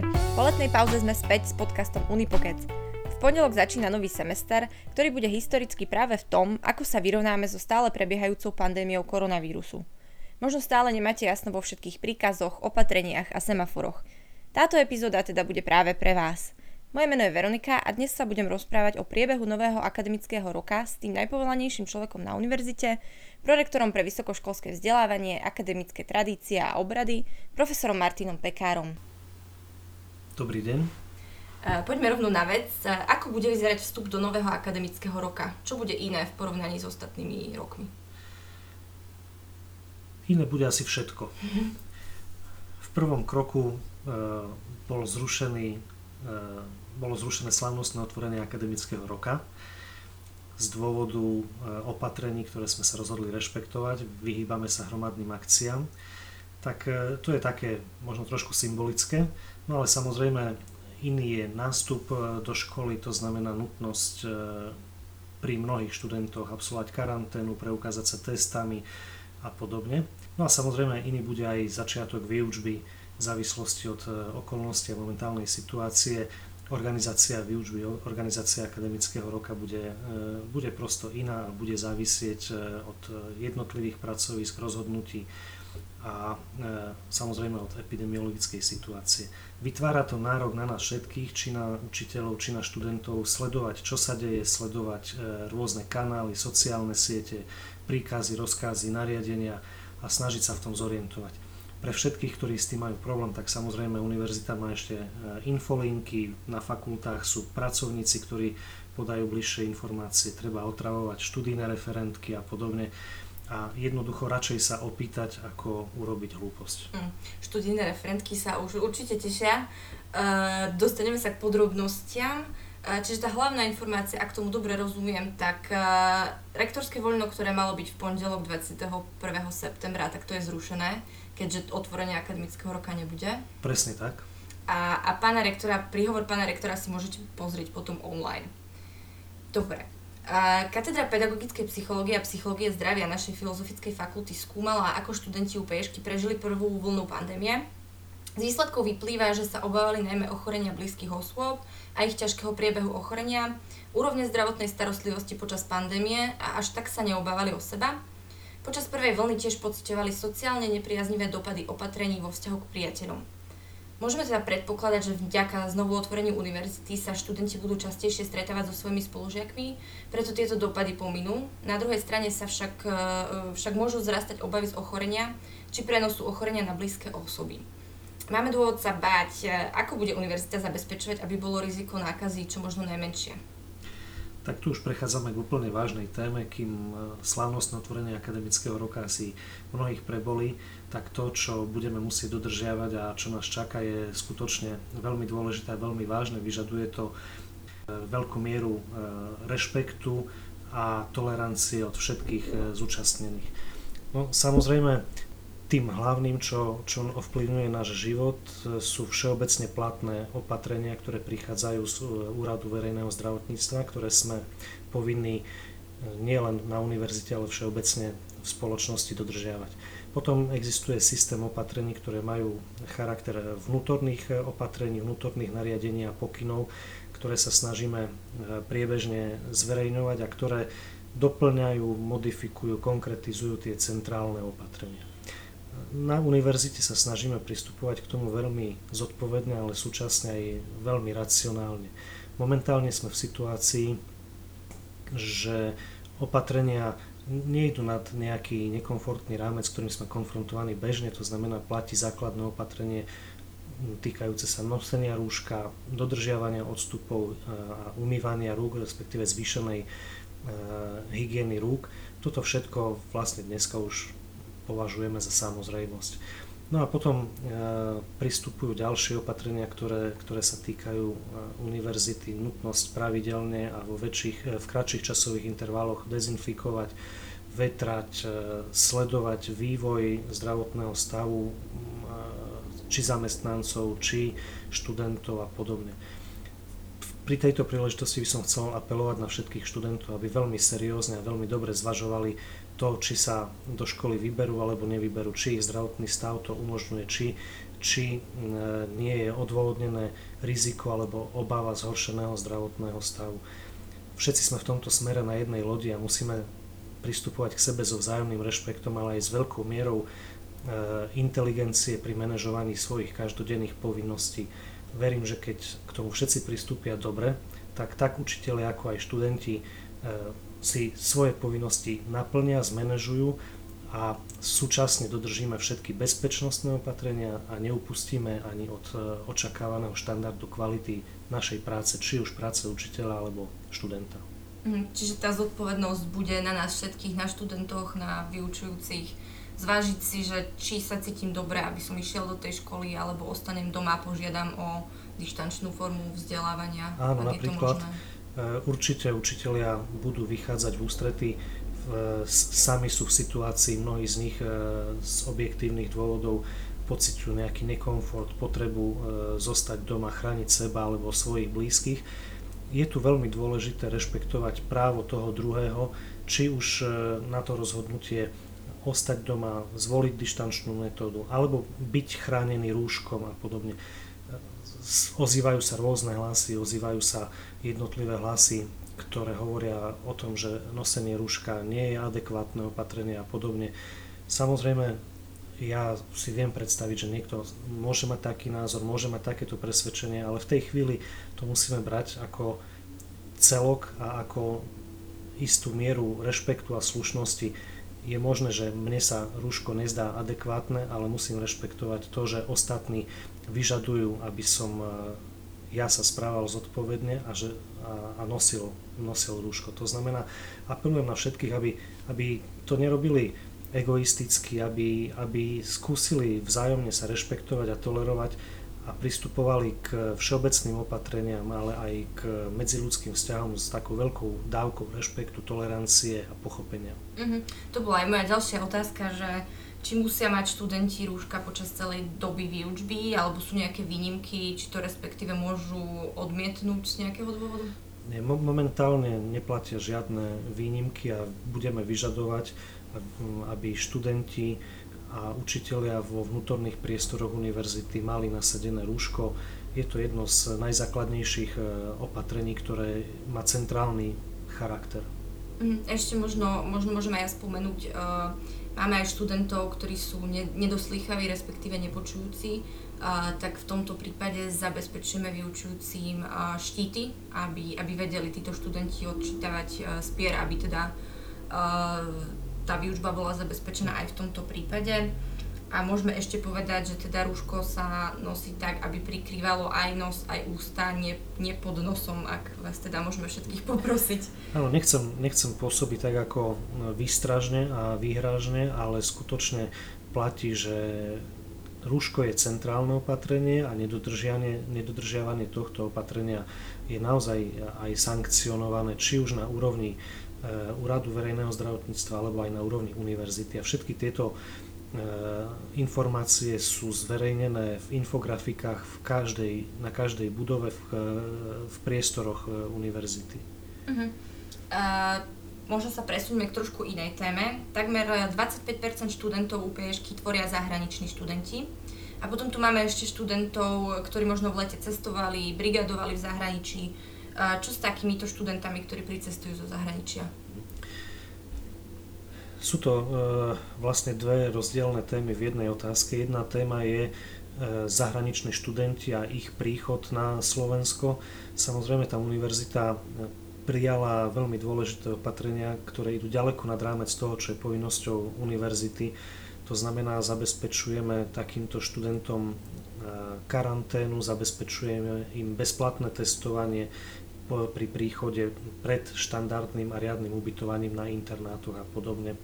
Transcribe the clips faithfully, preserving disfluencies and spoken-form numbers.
večer. Po letnej pauze sme späť s podcastom UNIPOkeC. V pondelok začína nový semester, ktorý bude historicky práve v tom, ako sa vyrovnáme so stále prebiehajúcou pandémiou koronavírusu. Možno stále nemáte jasno vo všetkých príkazoch, opatreniach a semaforoch. Táto epizóda teda bude práve pre vás. Moje meno je Veronika a dnes sa budem rozprávať o priebehu nového akademického roka s tým najpovolanejším človekom na univerzite, prorektorom pre vysokoškolské vzdelávanie, akademické tradície a obrady, profesorom Martinom Pekárom. Dobrý deň. Poďme rovno na vec. Ako bude vyzerať vstup do nového akademického roka? Čo bude iné v porovnaní s ostatnými rokmi? Iné bude asi všetko. V prvom kroku uh, bol zrušený uh, bolo zrušené slávnostné otvorenie akademického roka z dôvodu opatrení, ktoré sme sa rozhodli rešpektovať, vyhýbame sa hromadným akciám, tak to je také možno trošku symbolické, no ale samozrejme iný je nástup do školy, to znamená nutnosť pri mnohých študentoch absolvovať karanténu, preukázať sa testami a podobne. No a samozrejme iný bude aj začiatok výučby v závislosti od okolností a momentálnej situácie. Organizácia výučby, organizácia akademického roka bude, bude prosto iná a bude závisieť od jednotlivých pracovísk, rozhodnutí a samozrejme od epidemiologickej situácie. Vytvára to nárok na nás všetkých, či na učiteľov, či na študentov, sledovať, čo sa deje, sledovať rôzne kanály, sociálne siete, príkazy, rozkazy, nariadenia a snažiť sa v tom zorientovať. Pre všetkých, ktorí s tým majú problém, tak samozrejme univerzita má ešte infolinky, na fakultách sú pracovníci, ktorí podajú bližšie informácie, treba otravovať študijné referentky a podobne a jednoducho radšej sa opýtať, ako urobiť hlúposť. Mm, študijné referentky sa už určite tešia, e, dostaneme sa k podrobnostiam, e, čiže tá hlavná informácia, ak tomu dobre rozumiem, tak e, rektorské voľno, ktoré malo byť v pondelok dvadsiateho prvého septembra, tak to je zrušené, keďže otvorenie akademického roka nebude. Presne tak. A, a pána rektora, príhovor pána rektora si môžete pozrieť potom online. Dobre. Katedra pedagogickej psychológie a psychológie zdravia našej filozofickej fakulty skúmala, ako študenti UPJŠky prežili prvú vlnu pandémie. Z výsledkov vyplýva, že sa obávali najmä ochorenia blízkych osôb a ich ťažkého priebehu ochorenia, úrovne zdravotnej starostlivosti počas pandémie a až tak sa neobávali o seba. Počas prvej vlny tiež pociťovali sociálne nepriaznivé dopady opatrení vo vzťahu k priateľom. Môžeme teda predpokladať, že vďaka znovu otvoreniu univerzity sa študenti budú častejšie stretávať so svojimi spolužiakmi, preto tieto dopady pominú. Na druhej strane sa však, však môžu zrastať obavy z ochorenia či prenosu ochorenia na blízke osoby. Máme dôvod sa báť, ako bude univerzita zabezpečovať, aby bolo riziko nákazy čo možno najmenšie. Tak tu už prechádzame k úplne vážnej téme, kým slávnostné otvorenie akademického roka si mnohých prebolí, tak to, čo budeme musieť dodržiavať a čo nás čaká, je skutočne veľmi dôležité a veľmi vážne. Vyžaduje to veľkú mieru rešpektu a tolerancie od všetkých zúčastnených. No, samozrejme, tým hlavným, čo, čo ovplyvňuje náš život, sú všeobecne platné opatrenia, ktoré prichádzajú z Úradu verejného zdravotníctva, ktoré sme povinní nielen na univerzite, ale všeobecne v spoločnosti dodržiavať. Potom existuje systém opatrení, ktoré majú charakter vnútorných opatrení, vnútorných nariadení a pokynov, ktoré sa snažíme priebežne zverejňovať a ktoré doplňajú, modifikujú, konkretizujú tie centrálne opatrenia. Na univerzite sa snažíme pristupovať k tomu veľmi zodpovedne, ale súčasne aj veľmi racionálne. Momentálne sme v situácii, že opatrenia nejdu nad nejaký nekomfortný rámec, ktorým sme konfrontovaní bežne, to znamená platí základné opatrenie týkajúce sa nosenia rúška, dodržiavania odstupov a umývania rúk, respektíve zvýšenej hygieny rúk. Toto všetko vlastne dneska už považujeme za samozrejmosť. No a potom e, pristupujú ďalšie opatrenia, ktoré, ktoré sa týkajú e, univerzity, nutnosť pravidelne a vo väčších, e, v kratších časových intervaloch dezinfikovať, vetrať, e, sledovať vývoj zdravotného stavu e, či zamestnancov, či študentov a podobne. Pri tejto príležitosti by som chcel apelovať na všetkých študentov, aby veľmi seriózne a veľmi dobre zvažovali to, či sa do školy vyberú alebo nevyberú, či ich zdravotný stav to umožňuje, či či nie je odôvodnené riziko alebo obava zhoršeného zdravotného stavu. Všetci sme v tomto smere na jednej lodi a musíme pristupovať k sebe so vzájomným rešpektom, ale aj s veľkou mierou inteligencie pri manažovaní svojich každodenných povinností. Verím, že keď k tomu všetci pristúpia dobre, tak tak učitelia ako aj študenti si svoje povinnosti naplnia, zmanažujú a súčasne dodržíme všetky bezpečnostné opatrenia a neupustíme ani od očakávaného štandardu kvality našej práce, či už práce učiteľa alebo študenta. Čiže tá zodpovednosť bude na nás všetkých, na študentoch, na vyučujúcich, zvážiť si, že či sa cítim dobre, aby som išiel do tej školy, alebo ostanem doma a požiadam o dištančnú formu vzdelávania. Áno, napríklad určite učitelia budú vychádzať v ústrety, sami sú v situácii, mnohí z nich z objektívnych dôvodov pociťujú nejaký nekomfort, potrebu zostať doma, chrániť seba alebo svojich blízkych. Je tu veľmi dôležité rešpektovať právo toho druhého, či už na to rozhodnutie ostať doma, zvoliť dištančnú metódu, alebo byť chránený rúškom a podobne. Ozývajú sa rôzne hlasy, ozývajú sa jednotlivé hlasy, ktoré hovoria o tom, že nosenie rúška nie je adekvátne opatrenie a podobne. Samozrejme, ja si viem predstaviť, že niekto môže mať taký názor, môže mať takéto presvedčenie, ale v tej chvíli to musíme brať ako celok a ako istú mieru rešpektu a slušnosti. Je možné, že mne sa rúško nezdá adekvátne, ale musím rešpektovať to, že ostatní vyžadujú, aby som ja sa správal zodpovedne a, že, a, a nosil, nosil rúško. To znamená, apelujem na všetkých, aby, aby to nerobili egoisticky, aby, aby skúsili vzájomne sa rešpektovať a tolerovať a pristupovali k všeobecným opatreniam, ale aj k medziľudským vzťahom s takou veľkou dávkou rešpektu, tolerancie a pochopenia. Uh-huh. To bola aj moja ďalšia otázka, že či musia mať študenti rúška počas celej doby výučby, alebo sú nejaké výnimky, či to respektíve môžu odmietnúť z nejakého dôvodu? Nie, momentálne neplatia žiadne výnimky a budeme vyžadovať, aby študenti a učitelia vo vnútorných priestoroch univerzity mali nasadené rúško. Je to jedno z najzákladnejších opatrení, ktoré má centrálny charakter. Ešte možno, možno môžeme aj spomenúť, máme aj študentov, ktorí sú nedoslýchaví, respektíve nepočujúci, tak v tomto prípade zabezpečíme vyučujúcim štíty, aby, aby vedeli títo študenti odčítavať spier, aby teda tá výučba bola zabezpečená aj v tomto prípade. A môžeme ešte povedať, že teda rúško sa nosí tak, aby prikrývalo aj nos, aj ústa, nie, nie pod nosom, ak vás teda môžeme všetkých poprosiť. Áno, nechcem, nechcem pôsobiť tak ako výstražne a výhražne, ale skutočne platí, že rúško je centrálne opatrenie a nedodržiavanie tohto opatrenia je naozaj aj sankcionované, či už na úrovni Úradu verejného zdravotníctva alebo aj na úrovni univerzity. A všetky tieto informácie sú zverejnené v infografikách v každej, na každej budove v, v priestoroch univerzity. Uh-huh. Uh, možno sa presuneme k trošku inej téme. Takmer dvadsaťpäť percent študentov UPJŠky tvoria zahraniční študenti. A potom tu máme ešte študentov, ktorí možno v lete cestovali, brigadovali v zahraničí. Čo s takýmito študentami, ktorí pricestujú zo zahraničia? Sú to e, vlastne dve rozdielne témy v jednej otázke. Jedna téma je e, zahraniční študenti a ich príchod na Slovensko. Samozrejme, tá univerzita prijala veľmi dôležité opatrenia, ktoré idú ďaleko nad rámec toho, čo je povinnosťou univerzity. To znamená, zabezpečujeme takýmto študentom karanténu, zabezpečujeme im bezplatné testovanie pri príchode pred štandardným a riadnym ubytovaním na internátoch a podobne.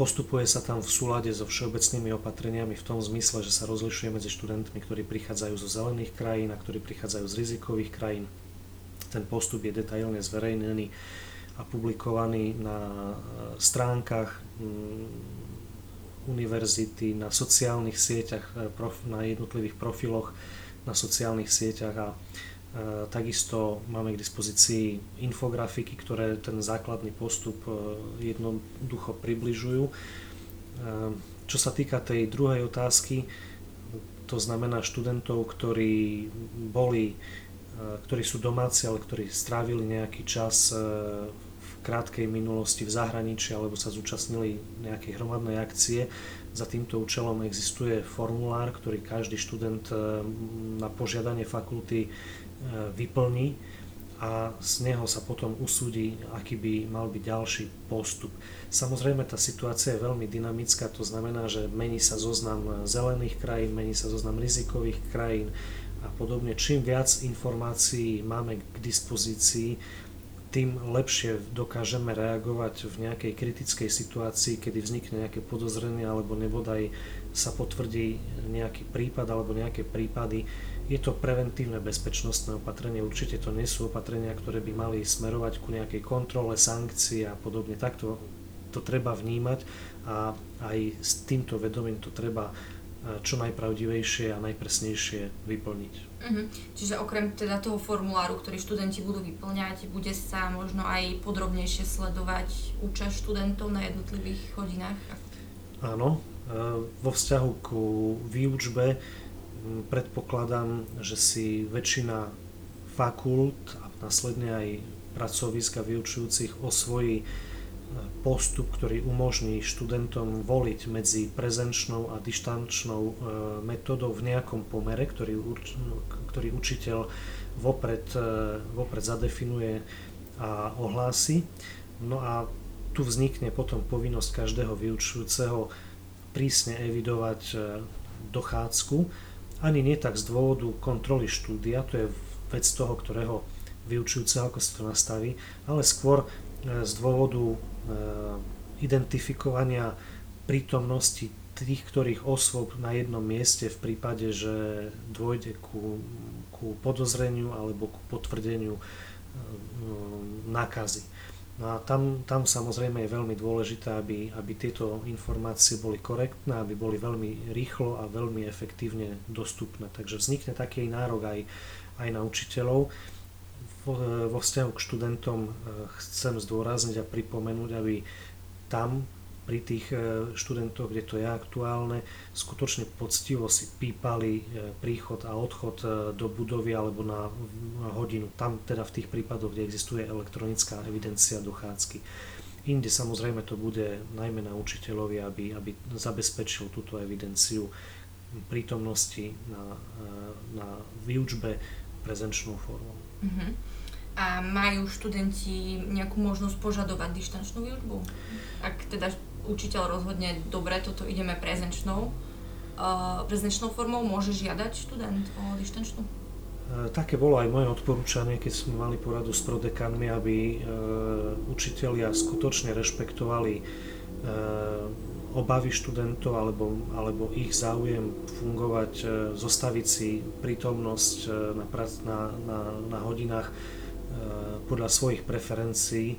Postupuje sa tam v súlade so všeobecnými opatreniami v tom zmysle, že sa rozlišuje medzi študentmi, ktorí prichádzajú zo zelených krajín a ktorí prichádzajú z rizikových krajín. Ten postup je detailne zverejnený a publikovaný na stránkach univerzity, na sociálnych sieťach, na jednotlivých profiloch na sociálnych sieťach a e, takisto máme k dispozícii infografiky, ktoré ten základný postup jednoducho približujú. E, Čo sa týka tej druhej otázky, to znamená študentov, ktorí boli, ktorí sú domáci, ale ktorí strávili nejaký čas v krátkej minulosti v zahraničí alebo sa zúčastnili nejakej hromadnej akcie. Za týmto účelom existuje formulár, ktorý každý študent na požiadanie fakulty vyplní a z neho sa potom usúdi, aký by mal byť ďalší postup. Samozrejme, tá situácia je veľmi dynamická, to znamená, že mení sa zoznam zelených krajín, mení sa zoznam rizikových krajín a podobne. Čím viac informácií máme k dispozícii, tým lepšie dokážeme reagovať v nejakej kritickej situácii, kedy vznikne nejaké podozrenie alebo nebodaj sa potvrdí nejaký prípad alebo nejaké prípady. Je to preventívne bezpečnostné opatrenie, určite to nie sú opatrenia, ktoré by mali smerovať ku nejakej kontrole, sankcií a podobne. Takto to treba vnímať a aj s týmto vedomím to treba čo najpravdivejšie a najpresnejšie vyplniť. Uh-huh. Čiže okrem teda toho formuláru, ktorý študenti budú vyplňať, bude sa možno aj podrobnejšie sledovať účasť študentov na jednotlivých hodinách? Áno, vo vzťahu k výučbe predpokladám, že si väčšina fakult a následne aj pracoviska vyučujúcich osvojí postup, ktorý umožní študentom voliť medzi prezenčnou a dištančnou metódou v nejakom pomere, ktorý, ktorý učiteľ vopred, vopred zadefinuje a ohlási. No a tu vznikne potom povinnosť každého vyučujúceho prísne evidovať dochádzku. Ani nie tak z dôvodu kontroly štúdia, to je vec toho, ktorého vyučujúceho, ako si to nastaví, ale skôr z dôvodu identifikovania prítomnosti tých, ktorých osôb na jednom mieste v prípade, že dôjde ku, ku podozreniu alebo ku potvrdeniu nákazy. No a tam, tam samozrejme je veľmi dôležité, aby, aby tieto informácie boli korektné, aby boli veľmi rýchlo a veľmi efektívne dostupné. Takže vznikne taký nárok aj, aj na učiteľov. Vo, vo vzťahu k študentom chcem zdôrazniť a pripomenúť, aby tam pri tých študentoch, kde to je aktuálne, skutočne poctivo si pípali príchod a odchod do budovy alebo na hodinu. Tam teda v tých prípadoch, kde existuje elektronická evidencia dochádzky. Inde samozrejme to bude najmä na učiteľovi, aby, aby zabezpečil túto evidenciu prítomnosti na, na výučbe prezenčnou formou. Uh-huh. A majú študenti nejakú možnosť požadovať dištančnú výučbu? Ak teda učiteľ rozhodne, dobre, toto ideme prezenčnou, uh, prezenčnou formou, môže žiadať študent o dištančnú? Také bolo aj moje odporúčanie, keď sme mali poradu s prodekanmi, aby uh, učitelia skutočne rešpektovali uh, obavy študentov alebo, alebo ich záujem fungovať, uh, zostaviť si prítomnosť uh, na, na, na, na hodinách uh, podľa svojich preferencií.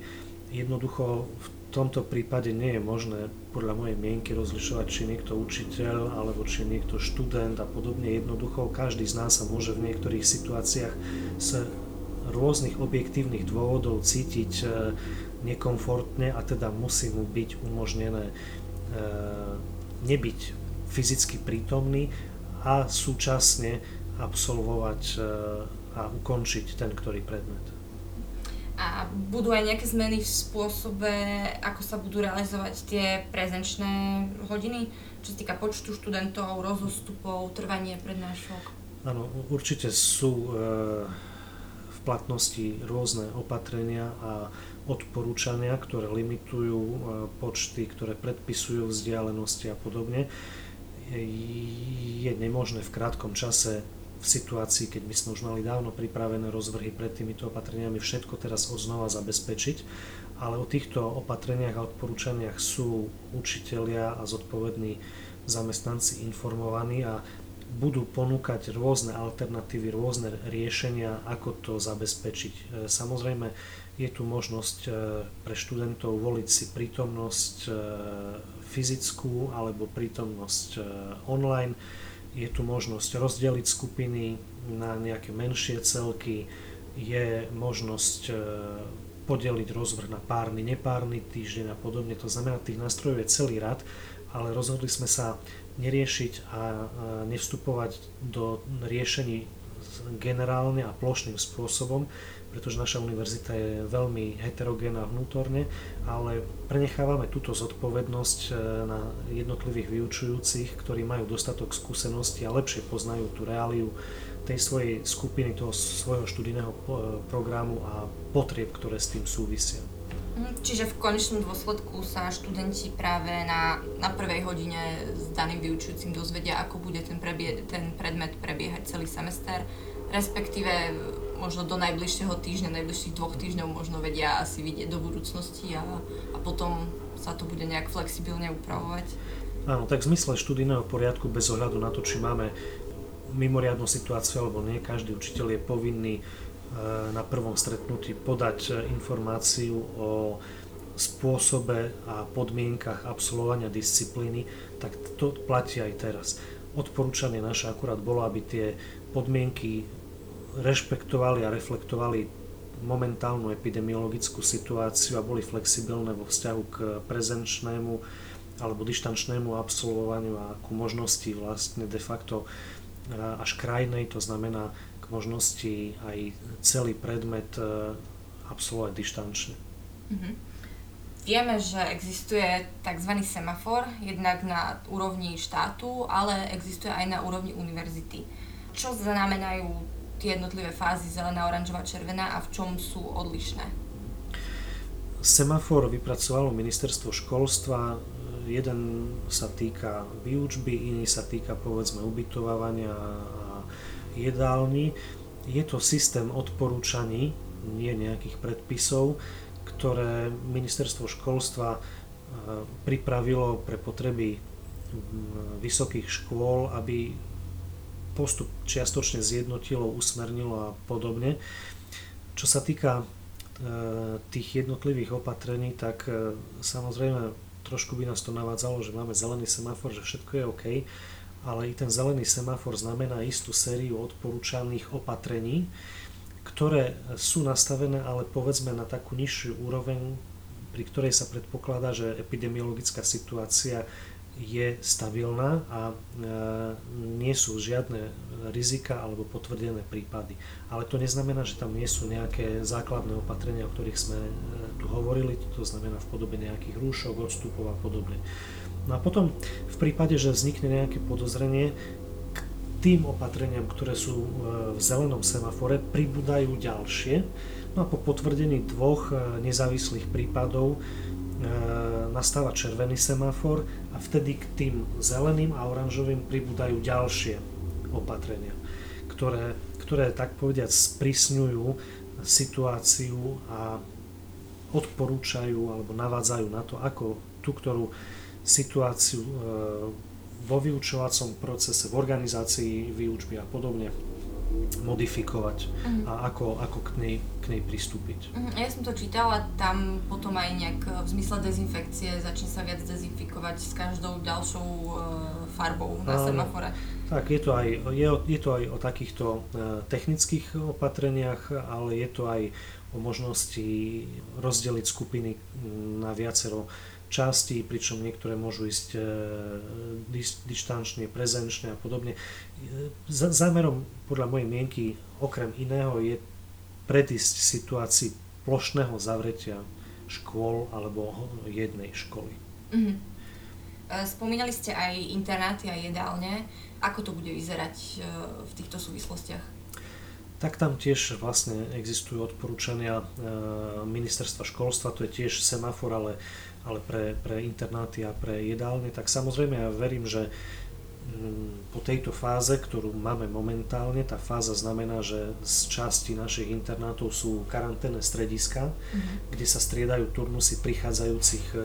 Jednoducho v V tomto prípade nie je možné podľa mojej mienky rozlišovať, či niekto učiteľ alebo či niekto študent a podobne. Jednoducho každý z nás sa môže v niektorých situáciách z rôznych objektívnych dôvodov cítiť nekomfortne a teda musí mu byť umožnené nebyť fyzicky prítomný a súčasne absolvovať a ukončiť ten ktorý predmet. A budú aj nejaké zmeny v spôsobe, ako sa budú realizovať tie prezenčné hodiny, čo sa týka počtu študentov, rozostupov, trvanie prednášok? Áno, určite sú e, v platnosti rôzne opatrenia a odporúčania, ktoré limitujú e, počty, ktoré predpisujú vzdialenosti a podobne. E, je nemožné v krátkom čase v situácii, keď my sme už mali dávno pripravené rozvrhy pred týmito opatreniami, všetko teraz odznova zabezpečiť, ale o týchto opatreniach a odporúčaniach sú učitelia a zodpovední zamestnanci informovaní a budú ponúkať rôzne alternatívy, rôzne riešenia, ako to zabezpečiť. Samozrejme, je tu možnosť pre študentov voliť si prítomnosť fyzickú alebo prítomnosť online. Je tu možnosť rozdeliť skupiny na nejaké menšie celky, je možnosť podeliť rozvrh na párny, nepárny týždeň a podobne. To znamená, tých nástrojov je celý rad a ale rozhodli sme sa neriešiť a nevstupovať do riešení generálne a plošným spôsobom, pretože naša univerzita je veľmi heterogénna vnútorne, ale prenechávame túto zodpovednosť na jednotlivých vyučujúcich, ktorí majú dostatok skúseností a lepšie poznajú tú reáliu tej svojej skupiny, toho svojho študijného programu a potrieb, ktoré s tým súvisia. Čiže v konečnom dôsledku sa študenti práve na, na prvej hodine s daným vyučujúcim dozvedia, ako bude ten, prebie, ten predmet prebiehať celý semester, respektíve možno do najbližšieho týždňa, najbližších dvoch týždňov možno vedia asi vidieť do budúcnosti a, a potom sa to bude nejak flexibilne upravovať. Áno, tak v zmysle študijného poriadku bez ohľadu na to, či máme mimoriadnu situáciu alebo nie, každý učiteľ je povinný na prvom stretnutí podať informáciu o spôsobe a podmienkach absolvovania disciplíny, tak to platí aj teraz. Odporúčanie naše akurát bolo, aby tie podmienky rešpektovali a reflektovali momentálnu epidemiologickú situáciu a boli flexibilné vo vzťahu k prezenčnému alebo dištančnému absolvovaniu a ku možnosti vlastne de facto až krajnej, to znamená k možnosti aj celý predmet absolvovať dištančne. Mhm. Vieme, že existuje tzv. Semafor, jednak na úrovni štátu, ale existuje aj na úrovni univerzity. Čo znamenajú tie jednotlivé fázy zelená, oranžová, červená a v čom sú odlišné? Semafor vypracovalo ministerstvo školstva. Jeden sa týka výučby, iný sa týka povedzme ubytovania a jedálni. Je to systém odporúčaní, nie nejakých predpisov, ktoré ministerstvo školstva pripravilo pre potreby vysokých škôl, aby postup čiastočne zjednotilo, usmernilo a podobne. Čo sa týka tých jednotlivých opatrení, tak samozrejme trošku by nás to navádzalo, že máme zelený semafor, že všetko je OK, ale i ten zelený semafor znamená istú sériu odporúčaných opatrení, ktoré sú nastavené, ale povedzme na takú nižšiu úroveň, pri ktorej sa predpokladá, že epidemiologická situácia je stabilná a nie sú žiadne rizika alebo potvrdené prípady. Ale to neznamená, že tam nie sú nejaké základné opatrenia, o ktorých sme tu hovorili, to znamená v podobe nejakých rúšok, odstupov a podobne. No a potom v prípade, že vznikne nejaké podozrenie, k tým opatreniam, ktoré sú v zelenom semafore, pribúdajú ďalšie. No a po potvrdení dvoch nezávislých prípadov nastáva červený semafor a vtedy k tým zeleným a oranžovým pribúdajú ďalšie opatrenia, ktoré, ktoré tak povediac sprísňujú situáciu a odporúčajú alebo navádzajú na to, ako tú, ktorú situáciu vo vyučovacom procese, v organizácii výučby a podobne modifikovať uh-huh. a ako, ako k nej, k nej pristúpiť. Uh-huh. Ja som to čítala, tam potom aj nejak v zmysle dezinfekcie začne sa viac dezinfikovať s každou ďalšou e, farbou na Áno. semafore. Tak, je to aj, je, je to aj o takýchto technických opatreniach, ale je to aj o možnosti rozdeliť skupiny na viacero časti, pričom niektoré môžu ísť dištančne, prezenčne a podobne. Zámerom podľa mojej mienky okrem iného je predísť situácii plošného zavretia škôl alebo jednej školy. Mm-hmm. Spomínali ste aj internáty a jedálne. Ako to bude vyzerať v týchto súvislostiach? Tak tam tiež vlastne existujú odporúčania ministerstva školstva, to je tiež semafor, ale, ale pre, pre internáty a pre jedálne. Tak samozrejme ja verím, že po tejto fáze, ktorú máme momentálne, tá fáza znamená, že z časti našich internátov sú karanténne strediska, mm-hmm. kde sa striedajú turnusy prichádzajúcich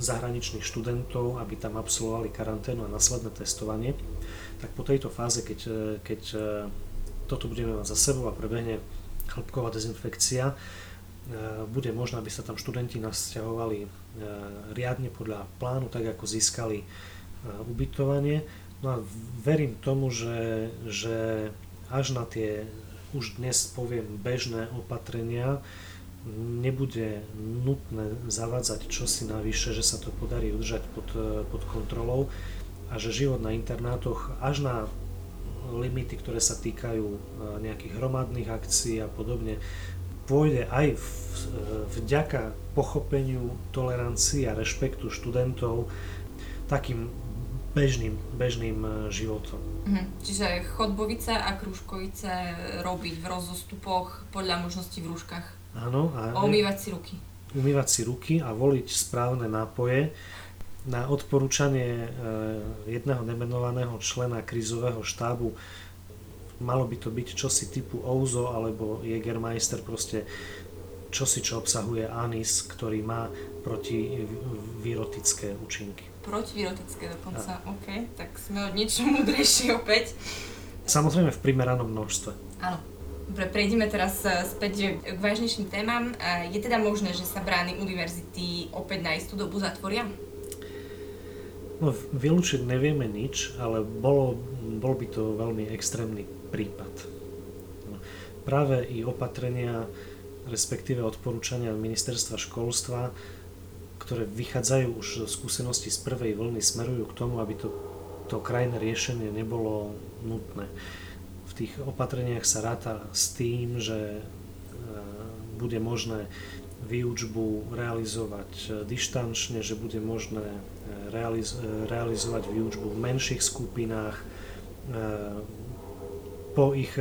zahraničných študentov, aby tam absolvovali karanténu a následné testovanie. Tak po tejto fáze, keď, keď toto budeme mať za sebou a prebehne hĺbková dezinfekcia, bude možné, aby sa tam študenti nasťahovali riadne podľa plánu, tak ako získali ubytovanie. No a verím tomu, že, že až na tie už dnes poviem bežné opatrenia nebude nutné zavádzať čosi navyše, že sa to podarí udržať pod, pod kontrolou a že život na internátoch až na limity, ktoré sa týkajú nejakých hromadných akcií a podobne, pôjde aj v, vďaka pochopeniu, tolerancii a rešpektu študentov takým bežným, bežným životom. Mhm. Čiže chodbovice a krúžkovice robiť v rozostupoch, podľa možností v rúškach. Áno. A umývať si ruky. Umývať si ruky a voliť správne nápoje. Na odporúčanie jedného nemenovaného člena krízového štábu malo by to byť čosi typu ouzo alebo Jägermeister, proste čosi, čo obsahuje anís, ktorý má protivirotické účinky. Protivirotické dokonca, a. OK, tak sme od niečo múdrejší opäť. Samozrejme v primeranom množstve. Áno. Dobre, prejdeme teraz späť k vážnejším témam. Je teda možné, že sa brány univerzity opäť na istú dobu zatvoria? No, vylúčiť nevieme nič, ale bolo, bol by to veľmi extrémny prípad. No, práve i opatrenia, respektíve odporúčania ministerstva školstva, ktoré vychádzajú už zo skúsenosti z prvej vlny, smerujú k tomu, aby to, to krajné riešenie nebolo nutné. V tých opatreniach sa ráta s tým, že e, bude možné výučbu realizovať dištančne, že bude možné realiz- realizovať výučbu v menších skupinách po ich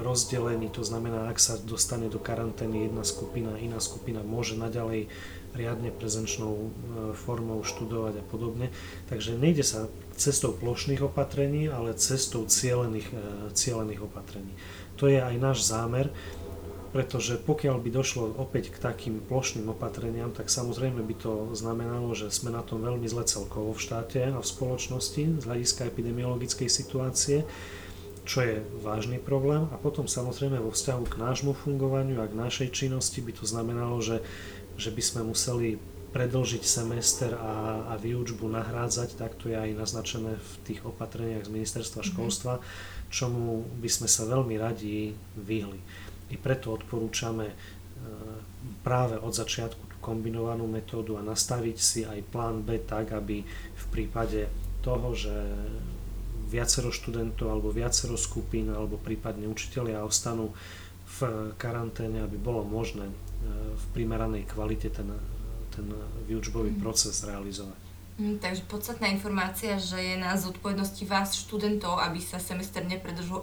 rozdelení, to znamená, ak sa dostane do karantény jedna skupina, iná skupina môže naďalej riadne prezenčnou formou študovať a podobne. Takže nejde sa cestou plošných opatrení, ale cestou cielených, cielených opatrení. To je aj náš zámer, pretože pokiaľ by došlo opäť k takým plošným opatreniam, tak samozrejme by to znamenalo, že sme na tom veľmi zle celkovo v štáte a v spoločnosti z hľadiska epidemiologickej situácie, čo je vážny problém. A potom samozrejme vo vzťahu k nášmu fungovaniu a k našej činnosti by to znamenalo, že, že by sme museli predĺžiť semester a, a výučbu nahrádzať, tak to je aj naznačené v tých opatreniach z ministerstva školstva, čomu by sme sa veľmi radi vyhli. I preto odporúčame práve od začiatku tú kombinovanú metódu a nastaviť si aj plán B tak, aby v prípade toho, že viacero študentov alebo viacero skupín alebo prípadne učitelia ostanú v karanténe, aby bolo možné v primeranej kvalite ten, ten výučbový mm. proces realizovať. Mm, takže podstatná informácia, že je na zodpovednosti vás študentov, aby sa semester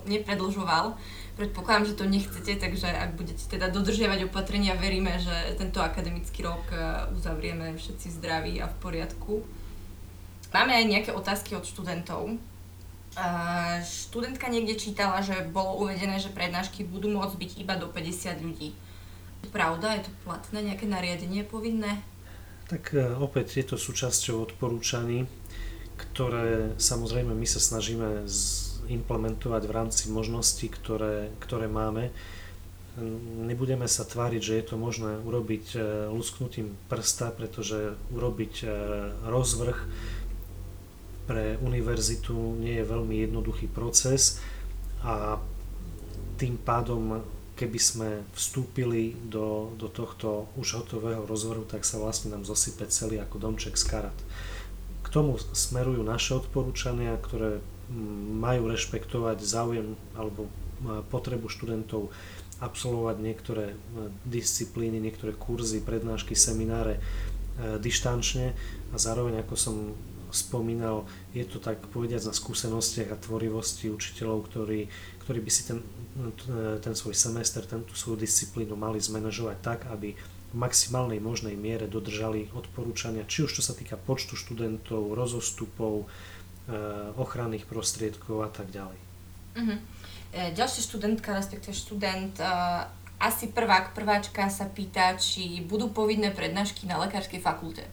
nepredlžoval. Predpokladám, že to nechcete, takže ak budete teda dodržiavať opatrenia, veríme, že tento akademický rok uzavrieme všetci zdraví a v poriadku. Máme aj nejaké otázky od študentov. Uh, študentka niekde čítala, že bolo uvedené, že prednášky budú môcť byť iba do päťdesiat ľudí. Pravda? Je to platné? Nejaké nariadenie povinné? Tak uh, opäť je to súčasťou odporúčaní, ktoré samozrejme my sa snažíme z- implementovať v rámci možností, ktoré, ktoré máme. Nebudeme sa tváriť, že je to možné urobiť lusknutím prsta, pretože urobiť rozvrh pre univerzitu nie je veľmi jednoduchý proces a tým pádom, keby sme vstúpili do, do tohto už hotového rozvrhu, tak sa vlastne nám zosype celý ako domček z karát. K tomu smerujú naše odporúčania, ktoré majú rešpektovať záujem alebo potrebu študentov absolvovať niektoré disciplíny, niektoré kurzy, prednášky, semináre dištančne a zároveň, ako som spomínal, je to tak povediac na skúsenostiach a tvorivosti učiteľov, ktorí, ktorí by si ten, ten svoj semester, tento svoju disciplínu mali zmanažovať tak, aby v maximálnej možnej miere dodržali odporúčania, či už čo sa týka počtu študentov, rozostupov, ochranných prostriedkov a tak ďalej. Uh-huh. Ďalšia študentka, respektíve študent, uh, asi prvák, prváčka sa pýta, či budú povinné prednášky na lekárskej fakulte.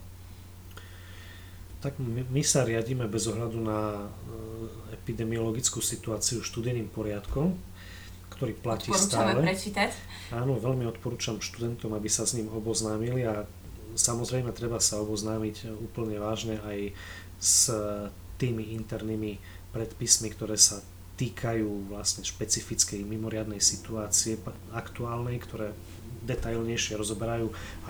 Tak my, my sa riadíme bez ohľadu na uh, epidemiologickú situáciu študijným poriadkom, ktorý platí stále. Odporúčame prečítať. Áno, veľmi odporúčam študentom, aby sa s ním oboznámili a samozrejme treba sa oboznámiť úplne vážne aj s tými internými predpismi, ktoré sa týkajú vlastne špecifickej mimoriadnej situácie aktuálnej, ktoré detailnejšie rozoberajú a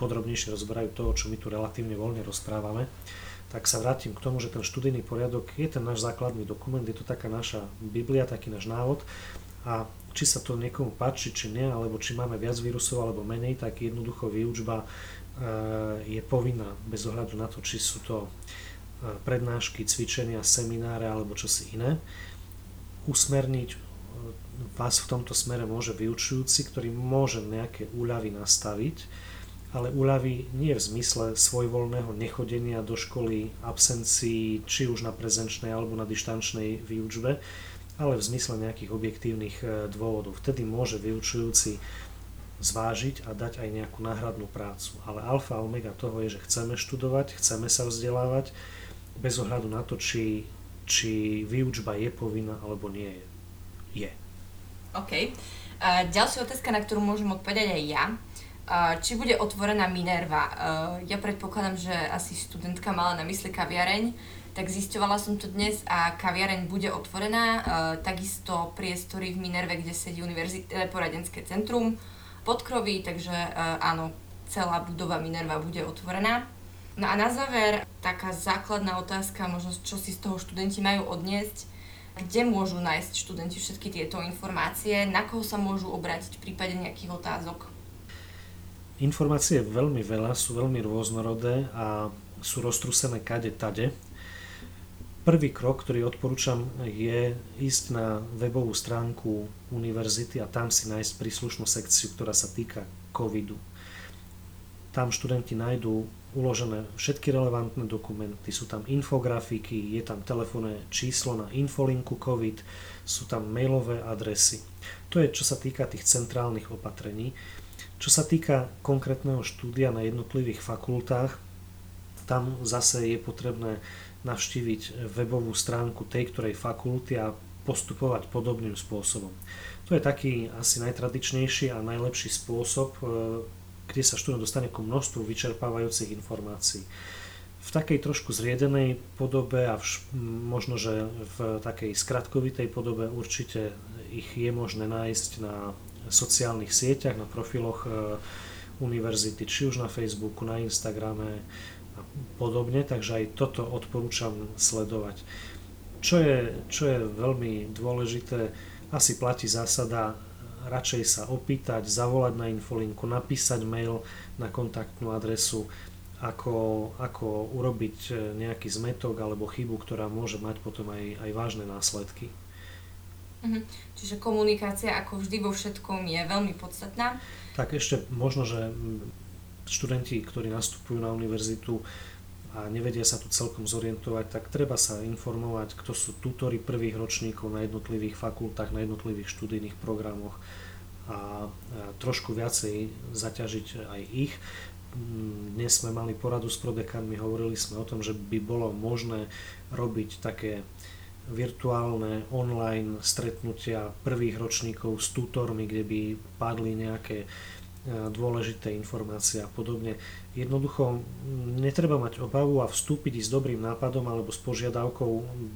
podrobnejšie rozoberajú to, o čo my tu relatívne voľne rozprávame, tak sa vrátim k tomu, že ten študijný poriadok je ten náš základný dokument, je to taká naša Biblia, taký náš návod a či sa to niekomu páči, či nie, alebo či máme viac vírusov alebo menej, tak jednoducho výučba je povinná bez ohľadu na to, či sú to prednášky, cvičenia, semináre alebo čosi iné. Usmerniť vás v tomto smere môže vyučujúci, ktorý môže nejaké úľavy nastaviť, ale úľavy nie v zmysle svojvoľného nechodenia do školy, absencií, či už na prezenčnej alebo na dištančnej výučbe, ale v zmysle nejakých objektívnych dôvodov. Vtedy môže vyučujúci zvážiť a dať aj nejakú náhradnú prácu. Ale alfa a omega toho je, že chceme študovať, chceme sa vzdelávať, bez ohľadu na to, či, či výučba je povinná alebo nie je. je. OK. A ďalšia otázka, na ktorú môžem odpovedať aj ja. A či bude otvorená Minerva? A ja predpokladám, že asi študentka mala na mysli kaviareň, tak zisťovala som to dnes a kaviareň bude otvorená. A takisto priestory v Minerve, kde sedí univerzit- poradenské centrum, podkroví, takže áno, celá budova Minerva bude otvorená. No a na záver taká základná otázka, možno čo si z toho študenti majú odniesť, kde môžu nájsť študenti všetky tieto informácie, na koho sa môžu obrátiť v prípade nejakých otázok? Informácie je veľmi veľa, sú veľmi rôznorodé a sú roztrusené kade tade. Prvý krok, ktorý odporúčam, je ísť na webovú stránku univerzity a tam si nájsť príslušnú sekciu, ktorá sa týka covidu. Tam študenti nájdú uložené všetky relevantné dokumenty, sú tam infografiky, je tam telefónne číslo na infolinku COVID, sú tam mailové adresy. To je, čo sa týka tých centrálnych opatrení. Čo sa týka konkrétneho štúdia na jednotlivých fakultách, tam zase je potrebné navštíviť webovú stránku tej ktorej fakulty a postupovať podobným spôsobom. To je taký asi najtradičnejší a najlepší spôsob, kde sa študent dostane ku množstvu vyčerpávajúcich informácií. V takej trošku zriedenej podobe a vš- možno, že v takej skratkovitej podobe určite ich je možné nájsť na sociálnych sieťach, na profiloch univerzity, či už na Facebooku, na Instagrame, a podobne, takže aj toto odporúčam sledovať. Čo je, čo je veľmi dôležité, asi platí zásada radšej sa opýtať, zavolať na infolinku, napísať mail na kontaktnú adresu, ako, ako urobiť nejaký zmetok alebo chybu, ktorá môže mať potom aj, aj vážne následky. Mhm. Čiže komunikácia ako vždy vo všetkom je veľmi podstatná. Tak ešte možno, že študenti, ktorí nastupujú na univerzitu a nevedia sa tu celkom zorientovať, tak treba sa informovať, kto sú tutori prvých ročníkov na jednotlivých fakultách, na jednotlivých študijných programoch a trošku viacej zaťažiť aj ich. Dnes sme mali poradu s prodekanmi, hovorili sme o tom, že by bolo možné robiť také virtuálne online stretnutia prvých ročníkov s tutormi, kde by padli nejaké dôležité informácie a podobne. Jednoducho netreba mať obavu a vstúpiť s dobrým nápadom alebo s požiadavkou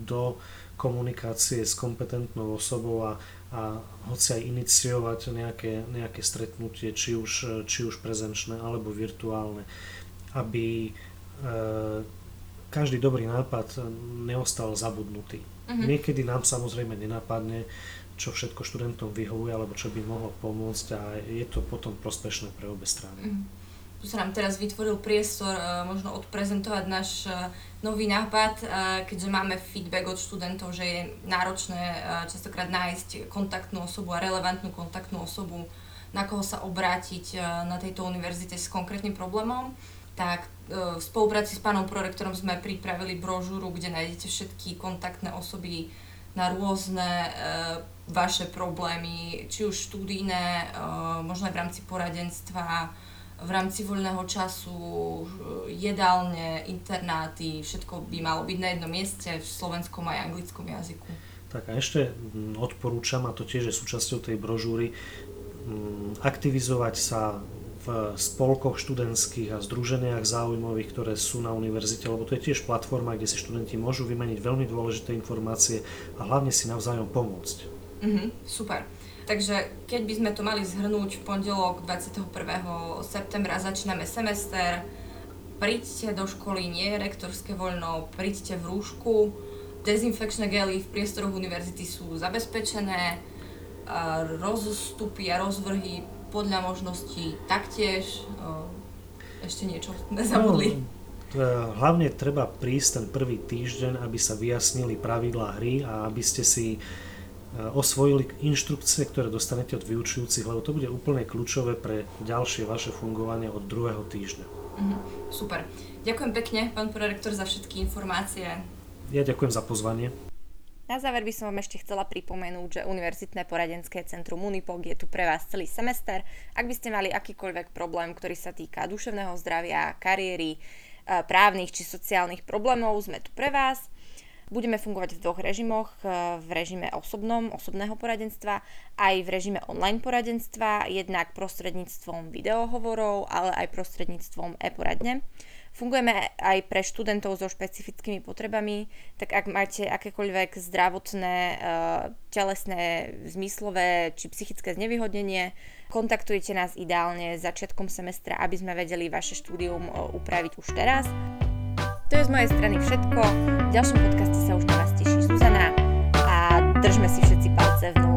do komunikácie s kompetentnou osobou a, a hoci aj iniciovať nejaké, nejaké stretnutie, či už, či už prezenčné alebo virtuálne, aby e, každý dobrý nápad neostal zabudnutý. Mhm. Niekedy nám samozrejme nenápadne, čo všetko študentom vyhovuje, alebo čo by mohlo pomôcť a je to potom prospešné pre obe strany. Mm. Tu sa nám teraz vytvoril priestor možno odprezentovať náš nový nápad, keďže máme feedback od študentov, že je náročné častokrát nájsť kontaktnú osobu a relevantnú kontaktnú osobu, na koho sa obrátiť na tejto univerzite s konkrétnym problémom. Tak v spolupráci s pánom prorektorom sme pripravili brožúru, kde nájdete všetky kontaktné osoby na rôzne vaše problémy, či už štúdijné, možno aj v rámci poradenstva, v rámci voľného času, jedálne, internáty, všetko by malo byť na jednom mieste v slovenskom aj anglickom jazyku. Tak a ešte odporúčam, a to tiež je súčasťou tej brožúry, aktivizovať sa v spolkoch študentských a združeniach záujmových, ktoré sú na univerzite, lebo to je tiež platforma, kde si študenti môžu vymeniť veľmi dôležité informácie a hlavne si navzájom pomôcť. Mhm, super. Takže keď by sme to mali zhrnúť, v pondelok dvadsiateho prvého septembra začíname semester, príďte do školy, nie je rektorské voľno, príďte v rúšku, dezinfekčné gely v priestoroch univerzity sú zabezpečené, rozstupy a rozvrhy podľa možností taktiež, ešte niečo nezabudli. Hlavne treba prísť ten prvý týždeň, aby sa vyjasnili pravidlá hry a aby ste si osvojili inštrukcie, ktoré dostanete od vyučujúcich, lebo to bude úplne kľúčové pre ďalšie vaše fungovanie od druhého týždňa. Mhm, super. Ďakujem pekne, pán prorektor, za všetky informácie. Ja ďakujem za pozvanie. Na záver by som vám ešte chcela pripomenúť, že Univerzitné poradenské centrum UNIPOkeC je tu pre vás celý semester. Ak by ste mali akýkoľvek problém, ktorý sa týka duševného zdravia, kariéry, právnych či sociálnych problémov, sme tu pre vás. Budeme fungovať v dvoch režimoch, v režime osobnom, osobného poradenstva, aj v režime online poradenstva, jednak prostredníctvom videohovorov, ale aj prostredníctvom e-poradne. Fungujeme aj pre študentov so špecifickými potrebami, tak ak máte akékoľvek zdravotné, e, telesné, zmyslové či psychické znevýhodnenie, kontaktujte nás ideálne začiatkom semestra, aby sme vedeli vaše štúdium upraviť už teraz. To je z mojej strany všetko. V ďalšom podcaste sa už na vás teší Zuzana a držme si všetci palce v nohe.